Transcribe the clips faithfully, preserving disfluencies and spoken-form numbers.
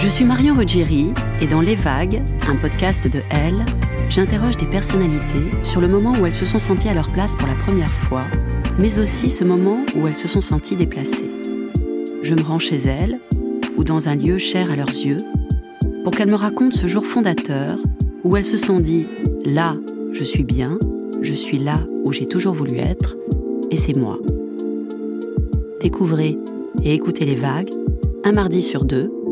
Je suis Marion Ruggieri et dans Les Vagues, un podcast de Elle, j'interroge des personnalités sur le moment où elles se sont senties à leur place pour la première fois, mais aussi ce moment où elles se sont senties déplacées. Je me rends chez elles, ou dans un lieu cher à leurs yeux, pour qu'elles me racontent ce jour fondateur où elles se sont dit « Là, je suis bien, je suis là où j'ai toujours voulu être, et c'est moi ». Découvrez et écoutez Les Vagues, un mardi sur deux,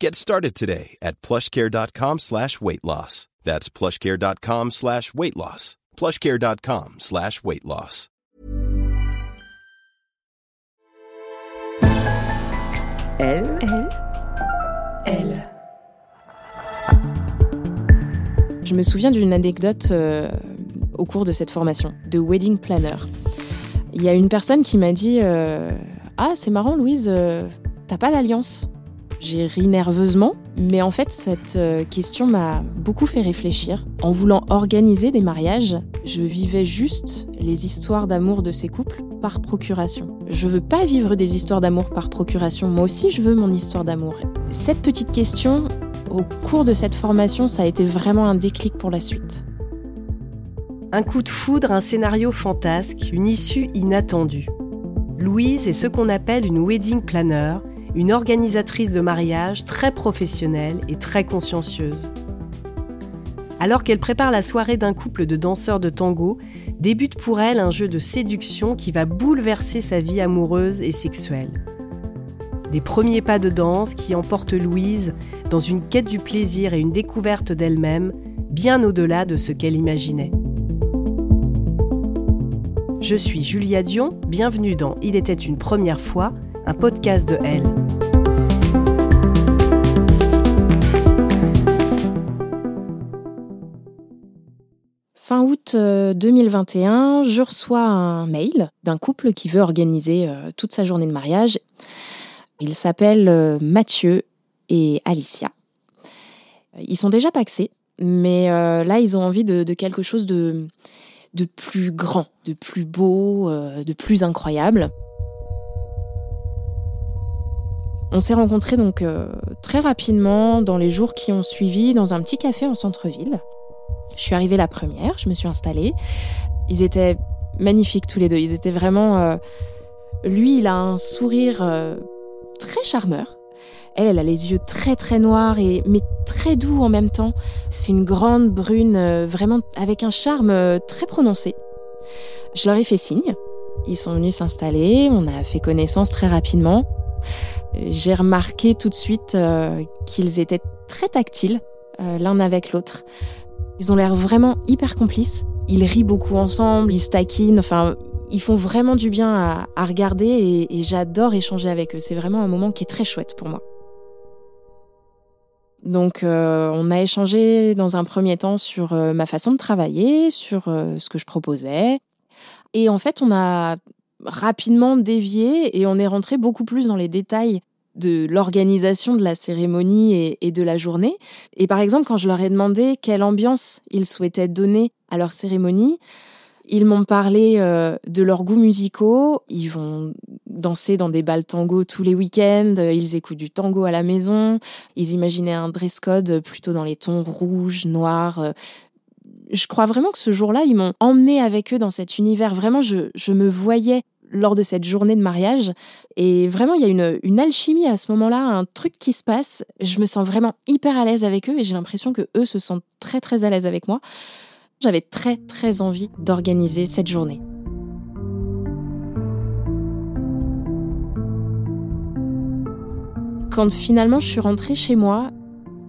Get started today at plushcare.com slash weight loss. That's plushcare.com slash weight loss. plushcare.com slash weight loss. Elle. Elle. Elle. Je me souviens d'une anecdote euh, au cours de cette formation, de wedding planner. Il y a une personne qui m'a dit euh, « Ah, c'est marrant, Louise, euh, t'as pas d'alliance ?» J'ai ri nerveusement, mais en fait, cette question m'a beaucoup fait réfléchir. En voulant organiser des mariages, je vivais juste les histoires d'amour de ces couples par procuration. Je veux pas vivre des histoires d'amour par procuration, moi aussi je veux mon histoire d'amour. Cette petite question, au cours de cette formation, ça a été vraiment un déclic pour la suite. Un coup de foudre, un scénario fantasque, une issue inattendue. Louise est ce qu'on appelle une wedding planner, une organisatrice de mariage très professionnelle et très consciencieuse. Alors qu'elle prépare la soirée d'un couple de danseurs de tango, débute pour elle un jeu de séduction qui va bouleverser sa vie amoureuse et sexuelle. Des premiers pas de danse qui emportent Louise dans une quête du plaisir et une découverte d'elle-même, bien au-delà de ce qu'elle imaginait. Je suis Julia Dion, bienvenue dans Il était une première fois, un podcast de Elle. Fin août deux mille vingt et un, je reçois un mail d'un couple qui veut organiser toute sa journée de mariage. Ils s'appellent Mathieu et Alicia. Ils sont déjà pacsés, mais là, ils ont envie de, de quelque chose de, de plus grand, de plus beau, de plus incroyable. On s'est rencontrés donc euh, très rapidement dans les jours qui ont suivi dans un petit café en centre-ville. Je suis arrivée la première, je me suis installée. Ils étaient magnifiques tous les deux. Ils étaient vraiment... Euh... Lui, il a un sourire euh, très charmeur. Elle, elle a les yeux très très noirs, et, mais très doux en même temps. C'est une grande brune, euh, vraiment avec un charme euh, très prononcé. Je leur ai fait signe. Ils sont venus s'installer, on a fait connaissance très rapidement. J'ai remarqué tout de suite euh, qu'ils étaient très tactiles, euh, l'un avec l'autre. Ils ont l'air vraiment hyper complices. Ils rient beaucoup ensemble, ils se taquinent, enfin, ils font vraiment du bien à, à regarder et, et j'adore échanger avec eux. C'est vraiment un moment qui est très chouette pour moi. Donc, euh, on a échangé dans un premier temps sur euh, ma façon de travailler, sur euh, ce que je proposais. Et en fait, on a... rapidement dévié et on est rentré beaucoup plus dans les détails de l'organisation de la cérémonie et, et de la journée. Et par exemple, quand je leur ai demandé quelle ambiance ils souhaitaient donner à leur cérémonie, ils m'ont parlé euh, de leurs goûts musicaux. Ils vont danser dans des bals tango tous les week-ends, ils écoutent du tango à la maison, ils imaginaient un dress code plutôt dans les tons rouges, noirs... Euh, Je crois vraiment que ce jour-là, ils m'ont emmenée avec eux dans cet univers. Vraiment, je, je me voyais lors de cette journée de mariage. Et vraiment, il y a une, une alchimie à ce moment-là, un truc qui se passe. Je me sens vraiment hyper à l'aise avec eux et j'ai l'impression que eux se sentent très, très à l'aise avec moi. J'avais très, très envie d'organiser cette journée. Quand finalement, je suis rentrée chez moi,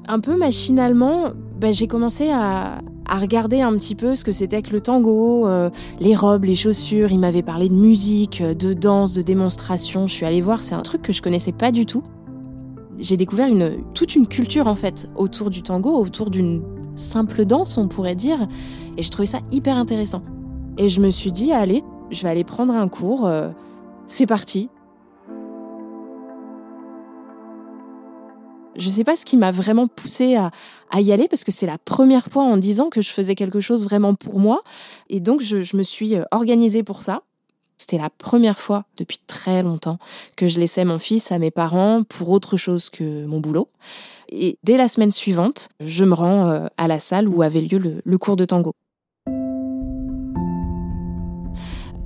un peu machinalement, bah, j'ai commencé à... à regarder un petit peu ce que c'était que le tango, euh, les robes, les chaussures. Il m'avait parlé de musique, de danse, de démonstration. Je suis allée voir, c'est un truc que je connaissais pas du tout. j'ai découvert une, toute une culture en fait autour du tango, autour d'une simple danse on pourrait dire, et j'ai trouvé ça hyper intéressant. Et je me suis dit, allez, je vais aller prendre un cours, euh, c'est parti. Je sais pas ce qui m'a vraiment poussée à, à y aller, parce que c'est la première fois en dix ans que je faisais quelque chose vraiment pour moi, et donc je, je me suis organisée pour ça. C'était la première fois depuis très longtemps que je laissais mon fils à mes parents pour autre chose que mon boulot. Et dès la semaine suivante, je me rends à la salle où avait lieu le, le cours de tango.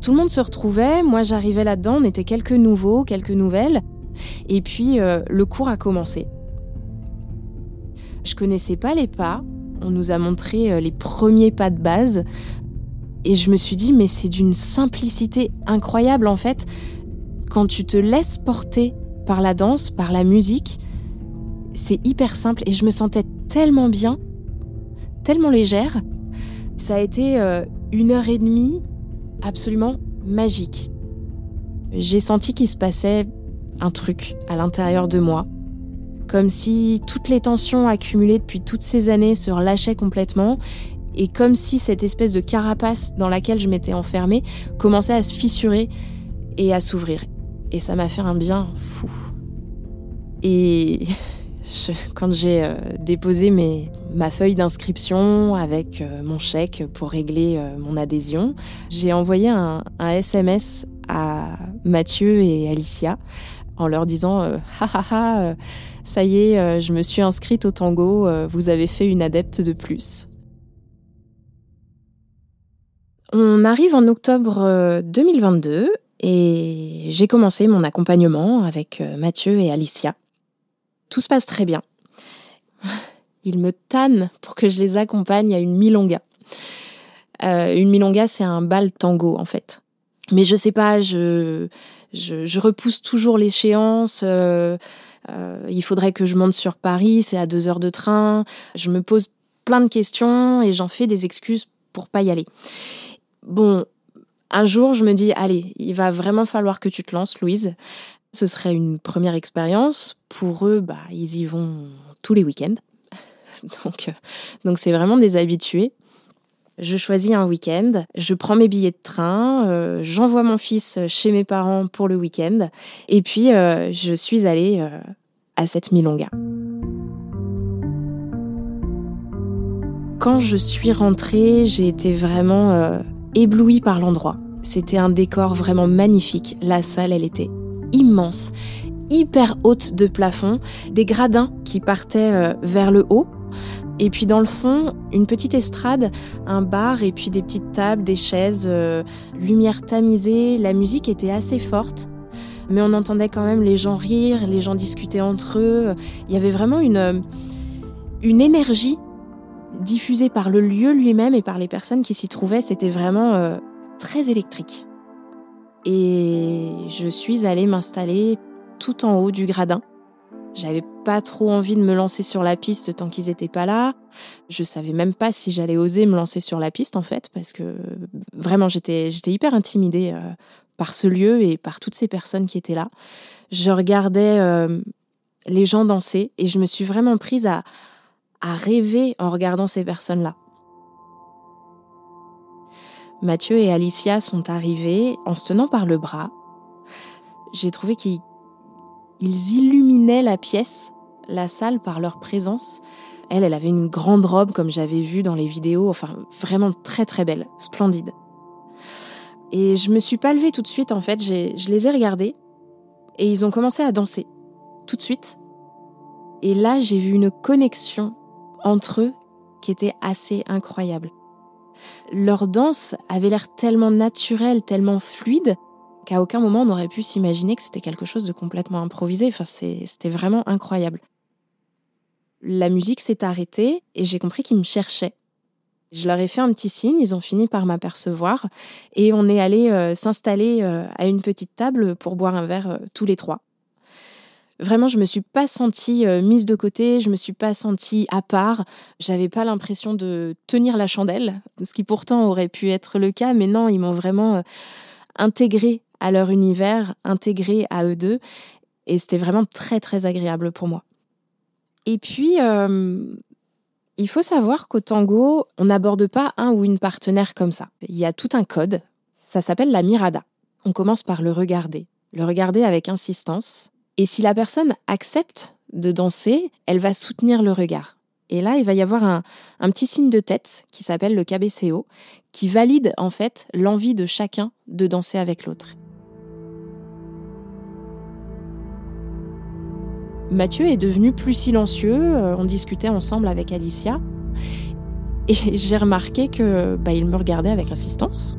Tout le monde se retrouvait, moi j'arrivais là-dedans, on était quelques nouveaux, quelques nouvelles. Et puis euh, le cours a commencé. Je connaissais pas les pas, on nous a montré les premiers pas de base. Et je me suis dit, mais c'est d'une simplicité incroyable en fait. Quand tu te laisses porter par la danse, par la musique, c'est hyper simple. Et je me sentais tellement bien, tellement légère. Ça a été euh, une heure et demie absolument magique. J'ai senti qu'il se passait un truc à l'intérieur de moi. Comme si toutes les tensions accumulées depuis toutes ces années se relâchaient complètement. Et comme si cette espèce de carapace dans laquelle je m'étais enfermée commençait à se fissurer et à s'ouvrir. Et ça m'a fait un bien fou. Et je, quand j'ai euh, déposé mes, ma feuille d'inscription avec euh, mon chèque pour régler euh, mon adhésion, j'ai envoyé un, un S M S à Mathieu et Alicia en leur disant euh, « Ha ha ha, euh, ça y est, euh, je me suis inscrite au tango, euh, vous avez fait une adepte de plus ». On arrive en octobre deux mille vingt-deux et j'ai commencé mon accompagnement avec Mathieu et Alicia. Tout se passe très bien. Ils me tannent pour que je les accompagne à une milonga. Euh, une milonga, c'est un bal tango en fait. Mais je sais pas, je, je, je repousse toujours l'échéance. Euh, euh, il faudrait que je monte sur Paris, c'est à deux heures de train. Je me pose plein de questions et j'en fais des excuses pour pas y aller. Bon, un jour, je me dis, allez, il va vraiment falloir que tu te lances, Louise. Ce serait une première expérience. Pour eux, bah, ils y vont tous les week-ends. Donc, euh, donc, c'est vraiment des habitués. Je choisis un week-end, je prends mes billets de train, euh, j'envoie mon fils chez mes parents pour le week-end. Et puis, euh, je suis allée euh, à cette milonga. Quand je suis rentrée, j'ai été vraiment... Euh, éblouie par l'endroit. C'était un décor vraiment magnifique. La salle, elle était immense, hyper haute de plafond, des gradins qui partaient vers le haut. Et puis dans le fond, une petite estrade, un bar et puis des petites tables, des chaises, euh, lumière tamisée. La musique était assez forte, mais on entendait quand même les gens rire, les gens discuter entre eux. Il y avait vraiment une, une énergie diffusé par le lieu lui-même et par les personnes qui s'y trouvaient, c'était vraiment euh, très électrique. Et je suis allée m'installer tout en haut du gradin. J'avais pas trop envie de me lancer sur la piste tant qu'ils étaient pas là. Je savais même pas si j'allais oser me lancer sur la piste en fait, parce que vraiment j'étais, j'étais hyper intimidée euh, par ce lieu et par toutes ces personnes qui étaient là. Je regardais euh, les gens danser et je me suis vraiment prise à à rêver en regardant ces personnes-là. Mathieu et Alicia sont arrivés en se tenant par le bras. J'ai trouvé qu'ils ils illuminaient la pièce, la salle, par leur présence. Elle, elle avait une grande robe, comme j'avais vu dans les vidéos, enfin, vraiment très très belle, splendide. Et je me suis pas levée tout de suite, en fait, j'ai, je les ai regardés, et ils ont commencé à danser, tout de suite. Et là, j'ai vu une connexion entre eux qui était assez incroyable. Leur danse avait l'air tellement naturelle, tellement fluide, qu'à aucun moment on aurait pu s'imaginer que c'était quelque chose de complètement improvisé. Enfin, c'est, c'était vraiment incroyable. La musique s'est arrêtée et j'ai compris qu'ils me cherchaient. Je leur ai fait un petit signe, ils ont fini par m'apercevoir et on est allés euh, s'installer euh, à une petite table pour boire un verre euh, tous les trois. Vraiment, je me suis pas sentie euh, mise de côté, je me suis pas sentie à part. J'avais pas l'impression de tenir la chandelle, ce qui pourtant aurait pu être le cas, mais non, ils m'ont vraiment euh, intégrée à leur univers, intégrée à eux deux. Et c'était vraiment très, très agréable pour moi. Et puis, euh, il faut savoir qu'au tango, on n'aborde pas un ou une partenaire comme ça. Il y a tout un code, ça s'appelle la mirada. On commence par le regarder, le regarder avec insistance. Et si la personne accepte de danser, elle va soutenir le regard. Et là, il va y avoir un, un petit signe de tête qui s'appelle le K B C O, qui valide en fait l'envie de chacun de danser avec l'autre. Mathieu est devenu plus silencieux, on discutait ensemble avec Alicia, et j'ai remarqué que bah, il me regardait avec insistance.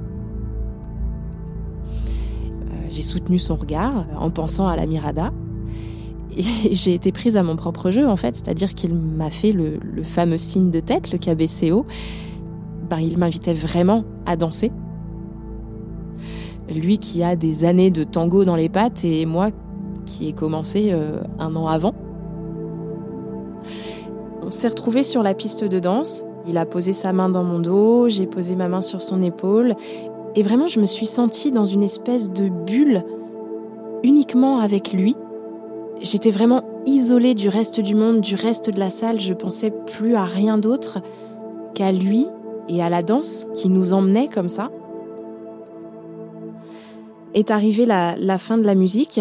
J'ai soutenu son regard en pensant à la mirada, et j'ai été prise à mon propre jeu en fait, c'est-à-dire qu'il m'a fait le, le fameux signe de tête, le K B C O, bah, il m'invitait vraiment à danser. Lui qui a des années de tango dans les pattes et moi qui est commencé euh, un an avant. On s'est retrouvés sur la piste de danse. Il a posé sa main dans mon dos, j'ai posé ma main sur son épaule. Et vraiment, je me suis sentie dans une espèce de bulle, uniquement avec lui. J'étais vraiment isolée du reste du monde, du reste de la salle. Je pensais plus à rien d'autre qu'à lui et à la danse qui nous emmenait comme ça. Est arrivée la, la fin de la musique.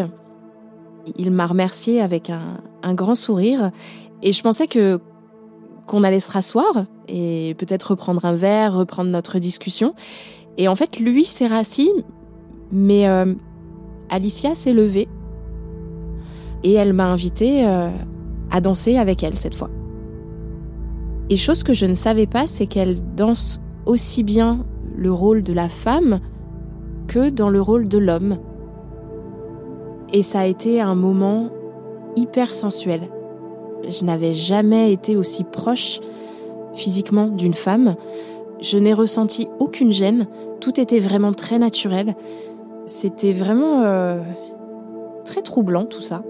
Il m'a remercié avec un, un grand sourire et je pensais que, qu'on allait se rasseoir et peut-être reprendre un verre, reprendre notre discussion. Et en fait, lui s'est rassis, mais euh, Alicia s'est levée et elle m'a invitée euh, à danser avec elle cette fois. Et chose que je ne savais pas, c'est qu'elle danse aussi bien le rôle de la femme que dans le rôle de l'homme. Et ça a été un moment hyper sensuel. Je n'avais jamais été aussi proche physiquement d'une femme. Je n'ai ressenti aucune gêne. Tout était vraiment très naturel. C'était vraiment euh, très troublant tout ça.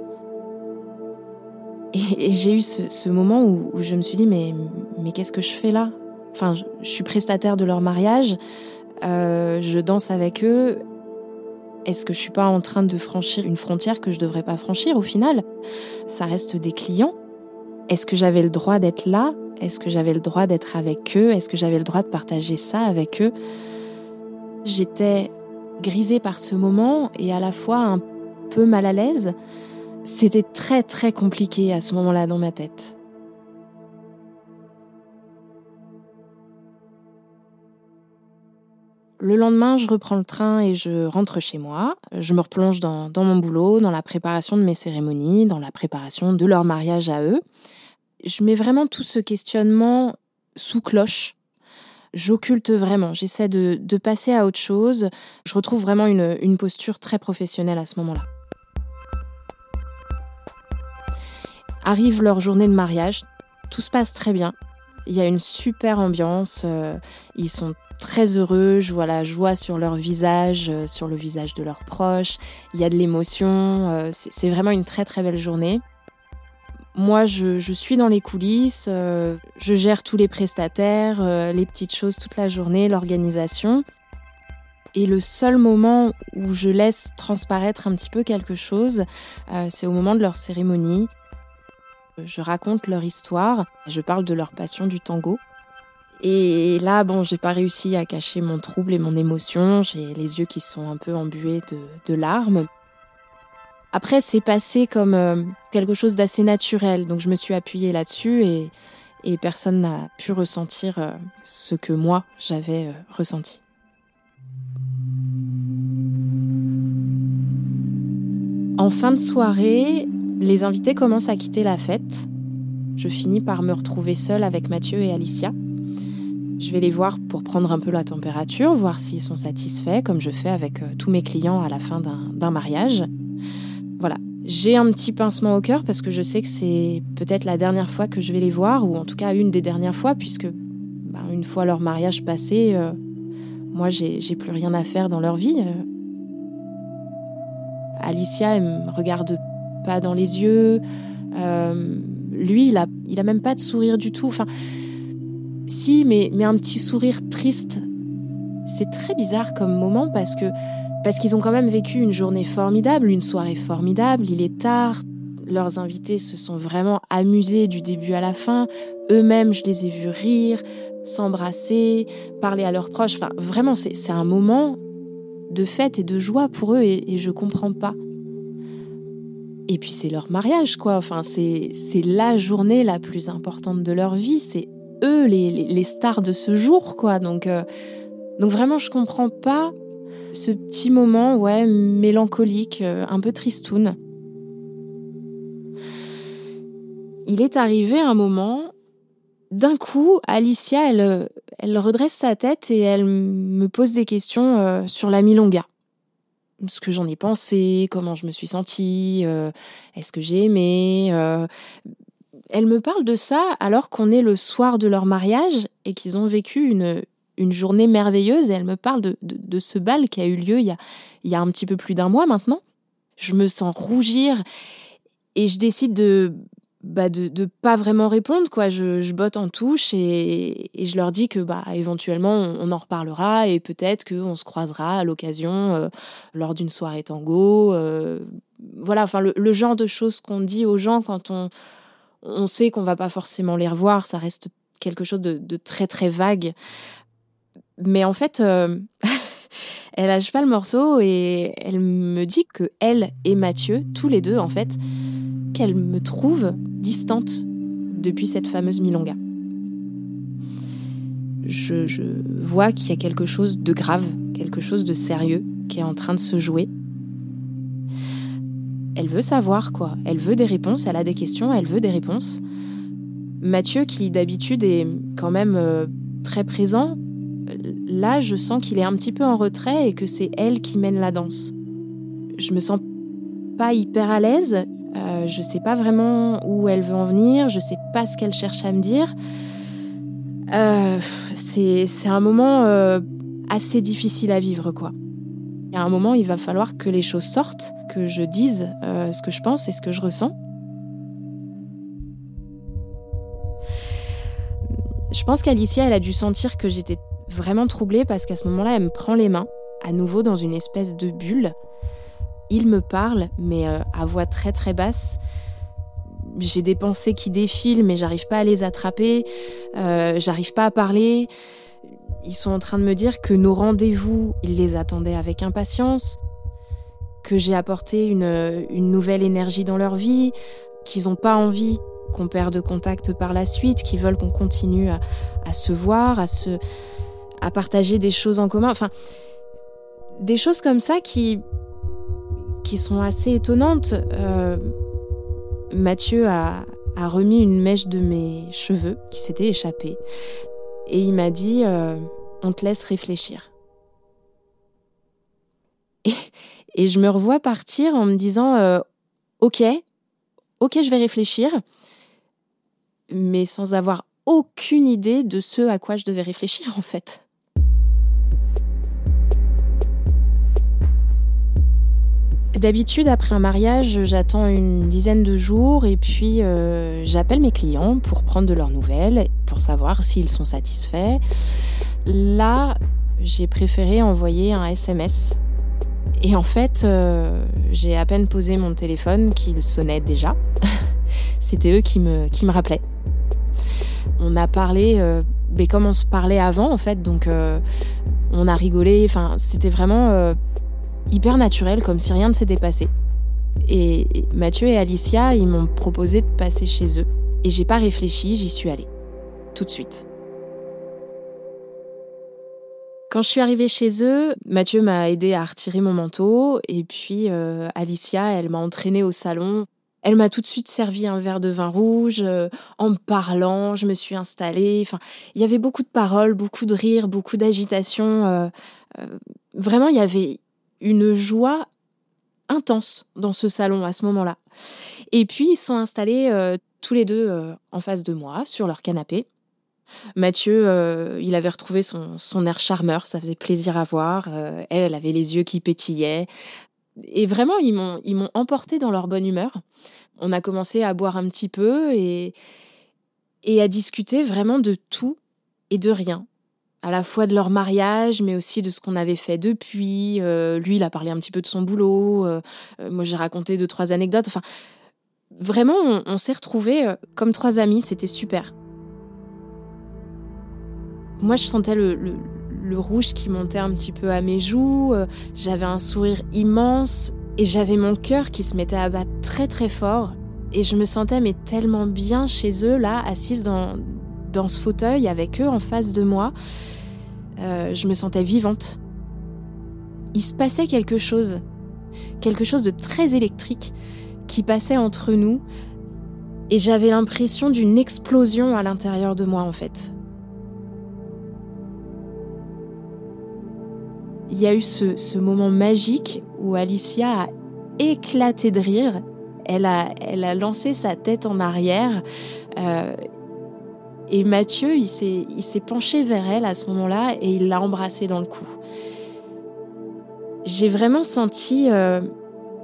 Et, et j'ai eu ce, ce moment où, où je me suis dit mais, mais qu'est-ce que je fais là ? Enfin, je, je suis prestataire de leur mariage. Euh, je danse avec eux. Est-ce que je ne suis pas en train de franchir une frontière que je ne devrais pas franchir au final ? Ça reste des clients. Est-ce que j'avais le droit d'être là ? Est-ce que j'avais le droit d'être avec eux ? Est-ce que j'avais le droit de partager ça avec eux ? J'étais grisée par ce moment et à la fois un peu mal à l'aise. C'était très très compliqué à ce moment-là dans ma tête. Le lendemain, je reprends le train et je rentre chez moi. Je me replonge dans, dans mon boulot, dans la préparation de mes cérémonies, dans la préparation de leur mariage à eux. Je mets vraiment tout ce questionnement sous cloche. J'occulte vraiment. J'essaie de, de passer à autre chose. Je retrouve vraiment une, une posture très professionnelle à ce moment-là. Arrive leur journée de mariage. Tout se passe très bien. Il y a une super ambiance. Ils sont très heureux, je vois la joie sur leur visage, sur le visage de leurs proches, il y a de l'émotion, c'est vraiment une très très belle journée. Moi je, je suis dans les coulisses, je gère tous les prestataires, les petites choses toute la journée, l'organisation. Et le seul moment où je laisse transparaître un petit peu quelque chose, c'est au moment de leur cérémonie. Je raconte leur histoire, je parle de leur passion du tango. Et là, bon, j'ai pas réussi à cacher mon trouble et mon émotion. J'ai les yeux qui sont un peu embués de, de larmes. Après, c'est passé comme euh, quelque chose d'assez naturel. Donc, je me suis appuyée là-dessus et, et personne n'a pu ressentir euh, ce que moi, j'avais euh, ressenti. En fin de soirée, les invités commencent à quitter la fête. Je finis par me retrouver seule avec Mathieu et Alicia. Je vais les voir pour prendre un peu la température, voir s'ils sont satisfaits, comme je fais avec tous mes clients à la fin d'un, d'un mariage. Voilà, j'ai un petit pincement au cœur parce que je sais que c'est peut-être la dernière fois que je vais les voir, ou en tout cas une des dernières fois, puisque bah, une fois leur mariage passé, euh, moi j'ai, j'ai plus rien à faire dans leur vie. Alicia, elle me regarde pas dans les yeux. Euh, lui, il a, il a même pas de sourire du tout. Enfin. Si, mais, mais un petit sourire triste. C'est très bizarre comme moment parce que Parce qu'ils ont quand même vécu une journée formidable, une soirée formidable, il est tard, leurs invités se sont vraiment amusés du début à la fin, eux-mêmes je les ai vus rire, s'embrasser, parler à leurs proches, enfin vraiment c'est, c'est un moment de fête et de joie pour eux et, et je comprends pas. Et puis c'est leur mariage quoi, enfin c'est, c'est la journée la plus importante de leur vie, c'est eux les, les, les stars de ce jour quoi, donc, euh, donc vraiment je comprends pas ce petit moment ouais, mélancolique, euh, un peu tristoun. Il est arrivé un moment, d'un coup, Alicia, elle, elle redresse sa tête et elle me pose des questions euh, sur la milonga. Ce que j'en ai pensé, comment je me suis sentie, euh, est-ce que j'ai aimé euh... Elle me parle de ça alors qu'on est le soir de leur mariage et qu'ils ont vécu une, une journée merveilleuse. Et elle me parle de, de, de ce bal qui a eu lieu il y a, il y a un petit peu plus d'un mois maintenant. Je me sens rougir et je décide de... Bah de de pas vraiment répondre quoi, je, je botte en touche et, et je leur dis que bah éventuellement on, on en reparlera et peut-être qu'on se croisera à l'occasion euh, lors d'une soirée tango, euh, voilà enfin le, le genre de choses qu'on dit aux gens quand on on sait qu'on va pas forcément les revoir, ça reste quelque chose de, de très très vague. Mais en fait euh, elle lâche pas le morceau et elle me dit que elle et Mathieu, tous les deux en fait, qu'elle me trouve distante depuis cette fameuse milonga. Je, je vois qu'il y a quelque chose de grave, quelque chose de sérieux qui est en train de se jouer. Elle veut savoir quoi, elle veut des réponses, elle a des questions, elle veut des réponses. Mathieu, qui d'habitude est quand même euh, très présent, là je sens qu'il est un petit peu en retrait et que c'est elle qui mène la danse. Je me sens pas hyper à l'aise. Euh, je sais pas vraiment où elle veut en venir, je sais pas ce qu'elle cherche à me dire. Euh, c'est, c'est un moment euh, assez difficile à vivre, quoi. À un moment, il va falloir que les choses sortent, que je dise euh, ce que je pense et ce que je ressens. Je pense qu'Alicia, elle a dû sentir que j'étais vraiment troublée parce qu'à ce moment-là, elle me prend les mains, à nouveau dans une espèce de bulle. Il me parle, mais euh, à voix très très basse. J'ai des pensées qui défilent, mais j'arrive pas à les attraper. Euh, j'arrive pas à parler. Ils sont en train de me dire que nos rendez-vous, ils les attendaient avec impatience, que j'ai apporté une, une nouvelle énergie dans leur vie, qu'ils ont pas envie qu'on perde contact par la suite, qu'ils veulent qu'on continue à, à se voir, à, se, à partager des choses en commun. Enfin, des choses comme ça qui... qui sont assez étonnantes. Euh, Mathieu a, a remis une mèche de mes cheveux qui s'était échappée et il m'a dit euh, « on te laisse réfléchir ». Et je me revois partir en me disant euh, « ok, ok je vais réfléchir », mais sans avoir aucune idée de ce à quoi je devais réfléchir en fait. D'habitude, après un mariage, j'attends une dizaine de jours et puis euh, j'appelle mes clients pour prendre de leurs nouvelles, pour savoir s'ils sont satisfaits. Là, j'ai préféré envoyer un S M S. Et en fait, euh, j'ai à peine posé mon téléphone qu'il sonnait déjà. C'était eux qui me, qui me rappelaient. On a parlé, euh, mais comme on se parlait avant, en fait, donc euh, on a rigolé. Enfin, c'était vraiment... Euh, hyper naturel, comme si rien ne s'était passé. Et Mathieu et Alicia, ils m'ont proposé de passer chez eux. Et j'ai pas réfléchi, j'y suis allée. Tout de suite. Quand je suis arrivée chez eux, Mathieu m'a aidée à retirer mon manteau. Et puis euh, Alicia, elle m'a entraînée au salon. Elle m'a tout de suite servi un verre de vin rouge. Euh, en me parlant, je me suis installée. Enfin, il y avait beaucoup de paroles, beaucoup de rires, beaucoup d'agitation. Euh, euh, vraiment, il y avait... une joie intense dans ce salon à ce moment-là. Et puis, ils sont installés euh, tous les deux euh, en face de moi, sur leur canapé. Mathieu, euh, il avait retrouvé son, son air charmeur, ça faisait plaisir à voir. Euh, elle, elle avait les yeux qui pétillaient. Et vraiment, ils m'ont, ils m'ont emportée dans leur bonne humeur. On a commencé à boire un petit peu et, et à discuter vraiment de tout et de rien. à la fois de leur mariage, mais aussi de ce qu'on avait fait depuis. Euh, lui, il a parlé un petit peu de son boulot. Euh, moi, j'ai raconté deux, trois anecdotes. Enfin, vraiment, on, on s'est retrouvés comme trois amis. C'était super. Moi, je sentais le, le, le rouge qui montait un petit peu à mes joues. J'avais un sourire immense et j'avais mon cœur qui se mettait à battre très, très fort. Et je me sentais mais tellement bien chez eux, là, assise dans... dans ce fauteuil, avec eux en face de moi, euh, je me sentais vivante. Il se passait quelque chose, quelque chose de très électrique qui passait entre nous et j'avais l'impression d'une explosion à l'intérieur de moi en fait. Il y a eu ce, ce moment magique où Alicia a éclaté de rire, elle a, elle a lancé sa tête en arrière euh, Et Mathieu, il s'est, il s'est penché vers elle à ce moment-là et il l'a embrassée dans le cou. J'ai vraiment senti euh,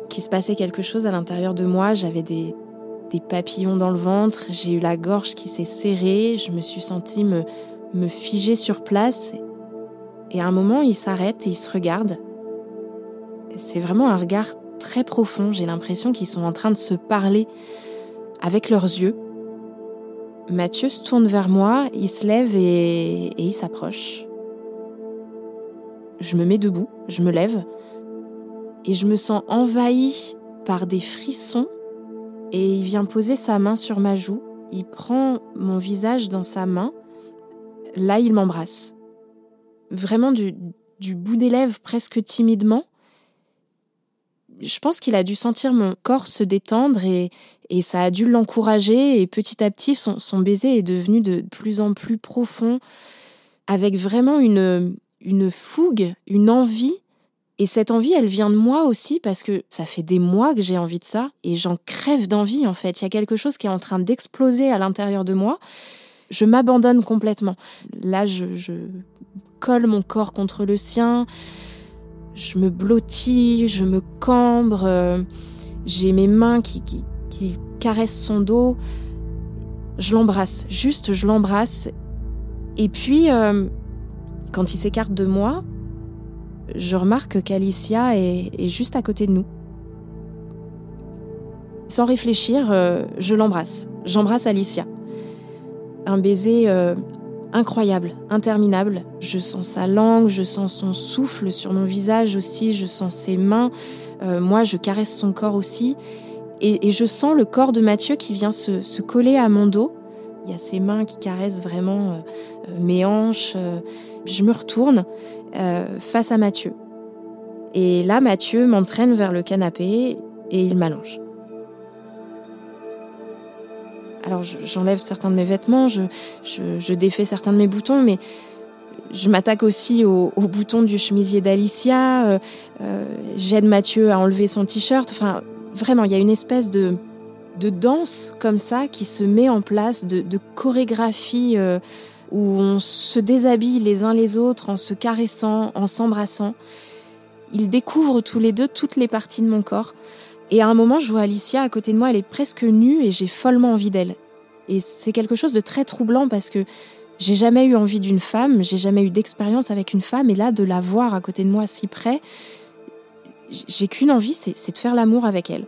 qu'il se passait quelque chose à l'intérieur de moi. J'avais des, des papillons dans le ventre, j'ai eu la gorge qui s'est serrée, je me suis sentie me, me figer sur place. Et à un moment, il s'arrête et il se regarde. C'est vraiment un regard très profond. J'ai l'impression qu'ils sont en train de se parler avec leurs yeux. Mathieu se tourne vers moi, il se lève et, et il s'approche. Je me mets debout, je me lève et je me sens envahie par des frissons et il vient poser sa main sur ma joue. Il prend mon visage dans sa main, là il m'embrasse. Vraiment du, du bout des lèvres, presque timidement. Je pense qu'il a dû sentir mon corps se détendre et, et ça a dû l'encourager. Et petit à petit, son, son baiser est devenu de plus en plus profond, avec vraiment une, une fougue, une envie. Et cette envie, elle vient de moi aussi, parce que ça fait des mois que j'ai envie de ça. Et j'en crève d'envie, en fait. Il y a quelque chose qui est en train d'exploser à l'intérieur de moi. Je m'abandonne complètement. Là, je, je colle mon corps contre le sien. Je me blottis, je me cambre, euh, j'ai mes mains qui, qui, qui caressent son dos. Je l'embrasse, juste je l'embrasse. Et puis, euh, quand il s'écarte de moi, je remarque qu'Alicia est, est juste à côté de nous. Sans réfléchir, euh, je l'embrasse. J'embrasse Alicia. Un baiser... Euh, Incroyable, interminable. Je sens sa langue, je sens son souffle sur mon visage aussi, je sens ses mains. Euh, moi, je caresse son corps aussi. Et, et je sens le corps de Mathieu qui vient se, se coller à mon dos. Il y a ses mains qui caressent vraiment euh, mes hanches. Euh, je me retourne euh, face à Mathieu. Et là, Mathieu m'entraîne vers le canapé et il m'allonge. Alors j'enlève certains de mes vêtements, je, je, je défais certains de mes boutons, mais je m'attaque aussi aux, aux boutons du chemisier d'Alicia, euh, euh, j'aide Mathieu à enlever son t-shirt. Enfin, vraiment, il y a une espèce de, de danse comme ça qui se met en place, de, de chorégraphie euh, où on se déshabille les uns les autres en se caressant, en s'embrassant. Ils découvrent tous les deux toutes les parties de mon corps. Et à un moment, je vois Alicia à côté de moi, elle est presque nue et j'ai follement envie d'elle. Et c'est quelque chose de très troublant parce que j'ai jamais eu envie d'une femme, j'ai jamais eu d'expérience avec une femme. Et là, de la voir à côté de moi si près, j'ai qu'une envie, c'est, c'est de faire l'amour avec elle.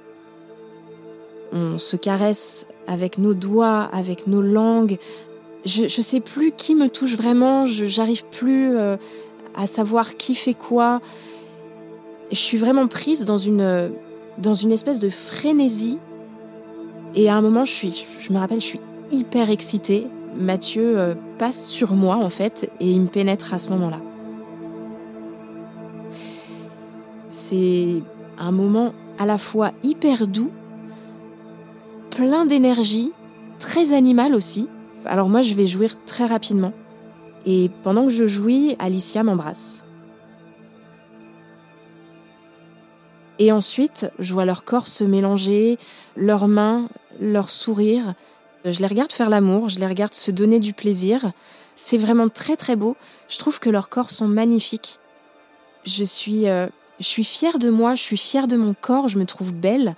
On se caresse avec nos doigts, avec nos langues. Je ne sais plus qui me touche vraiment, je, j'arrive plus euh, à savoir qui fait quoi. Je suis vraiment prise dans une... Euh, dans une espèce de frénésie. Et à un moment, je, suis, je me rappelle, je suis hyper excitée. Mathieu passe sur moi, en fait, et il me pénètre à ce moment-là. C'est un moment à la fois hyper doux, plein d'énergie, très animal aussi. Alors moi, je vais jouir très rapidement. Et pendant que je jouis, Alicia m'embrasse. Et ensuite, je vois leur corps se mélanger, leurs mains, leurs sourires. Je les regarde faire l'amour, je les regarde se donner du plaisir. C'est vraiment très très beau. Je trouve que leurs corps sont magnifiques. Je suis, euh, je suis fière de moi, je suis fière de mon corps, je me trouve belle.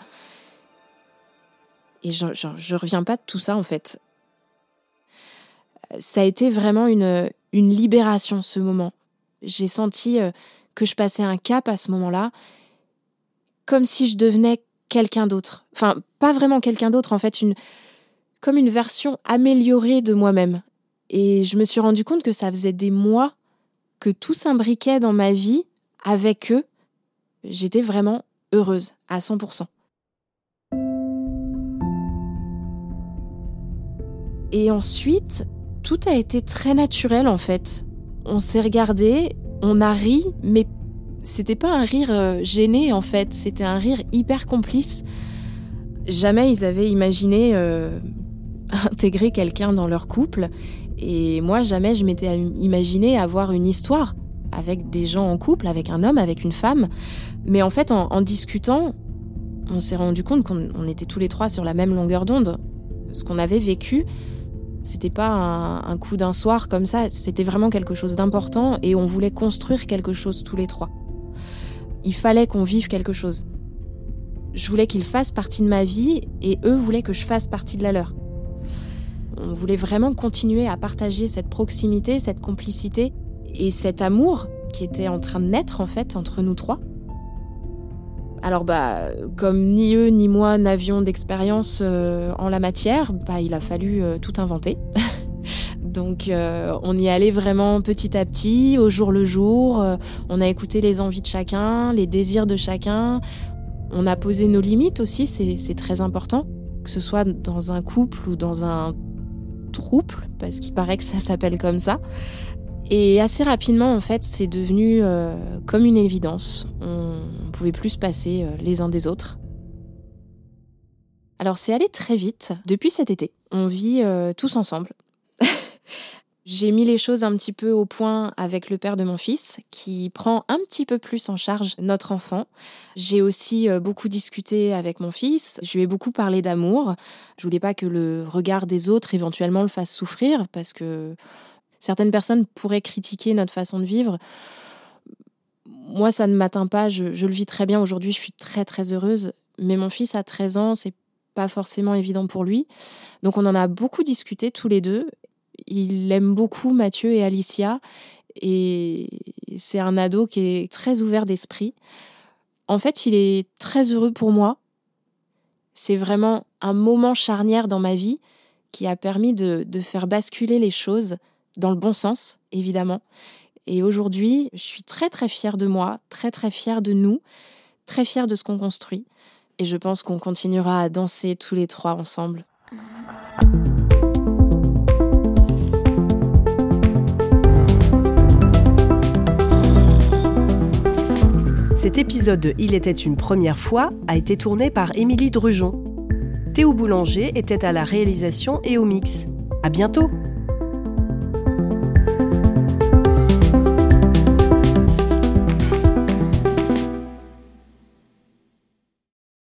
Et je, je, je reviens pas de tout ça en fait. ça a été vraiment une, une libération, ce moment. J'ai senti que je passais un cap à ce moment-là, comme si je devenais quelqu'un d'autre. Enfin, pas vraiment quelqu'un d'autre, en fait, une, comme une version améliorée de moi-même. Et je me suis rendu compte que ça faisait des mois que tout s'imbriquait dans ma vie avec eux. J'étais vraiment heureuse à cent pour cent. Et ensuite, tout a été très naturel en fait. On s'est regardés, on a ri, mais c'était pas un rire gêné en fait, c'était un rire hyper complice. Jamais ils avaient imaginé euh, intégrer quelqu'un dans leur couple. Et moi, jamais je m'étais imaginé avoir une histoire avec des gens en couple, avec un homme, avec une femme. Mais en fait, en, en discutant, on s'est rendu compte qu'on on était tous les trois sur la même longueur d'onde. Ce qu'on avait vécu, c'était pas un, un coup d'un soir comme ça, c'était vraiment quelque chose d'important et on voulait construire quelque chose tous les trois. Il fallait qu'on vive quelque chose. Je voulais qu'ils fassent partie de ma vie et eux voulaient que je fasse partie de la leur. On voulait vraiment continuer à partager cette proximité, cette complicité et cet amour qui était en train de naître en fait entre nous trois. Alors bah, comme ni eux ni moi n'avions d'expérience euh, en la matière, bah, il a fallu euh, tout inventer. Donc euh, on y allait vraiment petit à petit, au jour le jour. Euh, on a écouté les envies de chacun, les désirs de chacun. On a posé nos limites aussi, c'est, c'est très important. Que ce soit dans un couple ou dans un trouple, parce qu'il paraît que ça s'appelle comme ça. Et assez rapidement, en fait, c'est devenu euh, comme une évidence. On ne pouvait plus se passer euh, les uns des autres. Alors, c'est allé très vite. Depuis cet été, on vit euh, tous ensemble. J'ai mis les choses un petit peu au point avec le père de mon fils, qui prend un petit peu plus en charge notre enfant. J'ai aussi euh, beaucoup discuté avec mon fils. Je lui ai beaucoup parlé d'amour. Je voulais pas que le regard des autres, éventuellement, le fasse souffrir, parce que certaines personnes pourraient critiquer notre façon de vivre. Moi, ça ne m'atteint pas, je, je le vis très bien. Aujourd'hui, je suis très, très heureuse. Mais mon fils a treize ans, c'est pas forcément évident pour lui. Donc, on en a beaucoup discuté, tous les deux. Il aime beaucoup Mathieu et Alicia. Et c'est un ado qui est très ouvert d'esprit. En fait, il est très heureux pour moi. C'est vraiment un moment charnière dans ma vie qui a permis de, de faire basculer les choses dans le bon sens, évidemment. Et aujourd'hui, je suis très, très fière de moi, très, très fière de nous, très fière de ce qu'on construit. Et je pense qu'on continuera à danser tous les trois ensemble. Cet épisode de Il était une première fois a été tourné par Emilie Drugeon. Théo Boulenger était à la réalisation et au mix. À bientôt!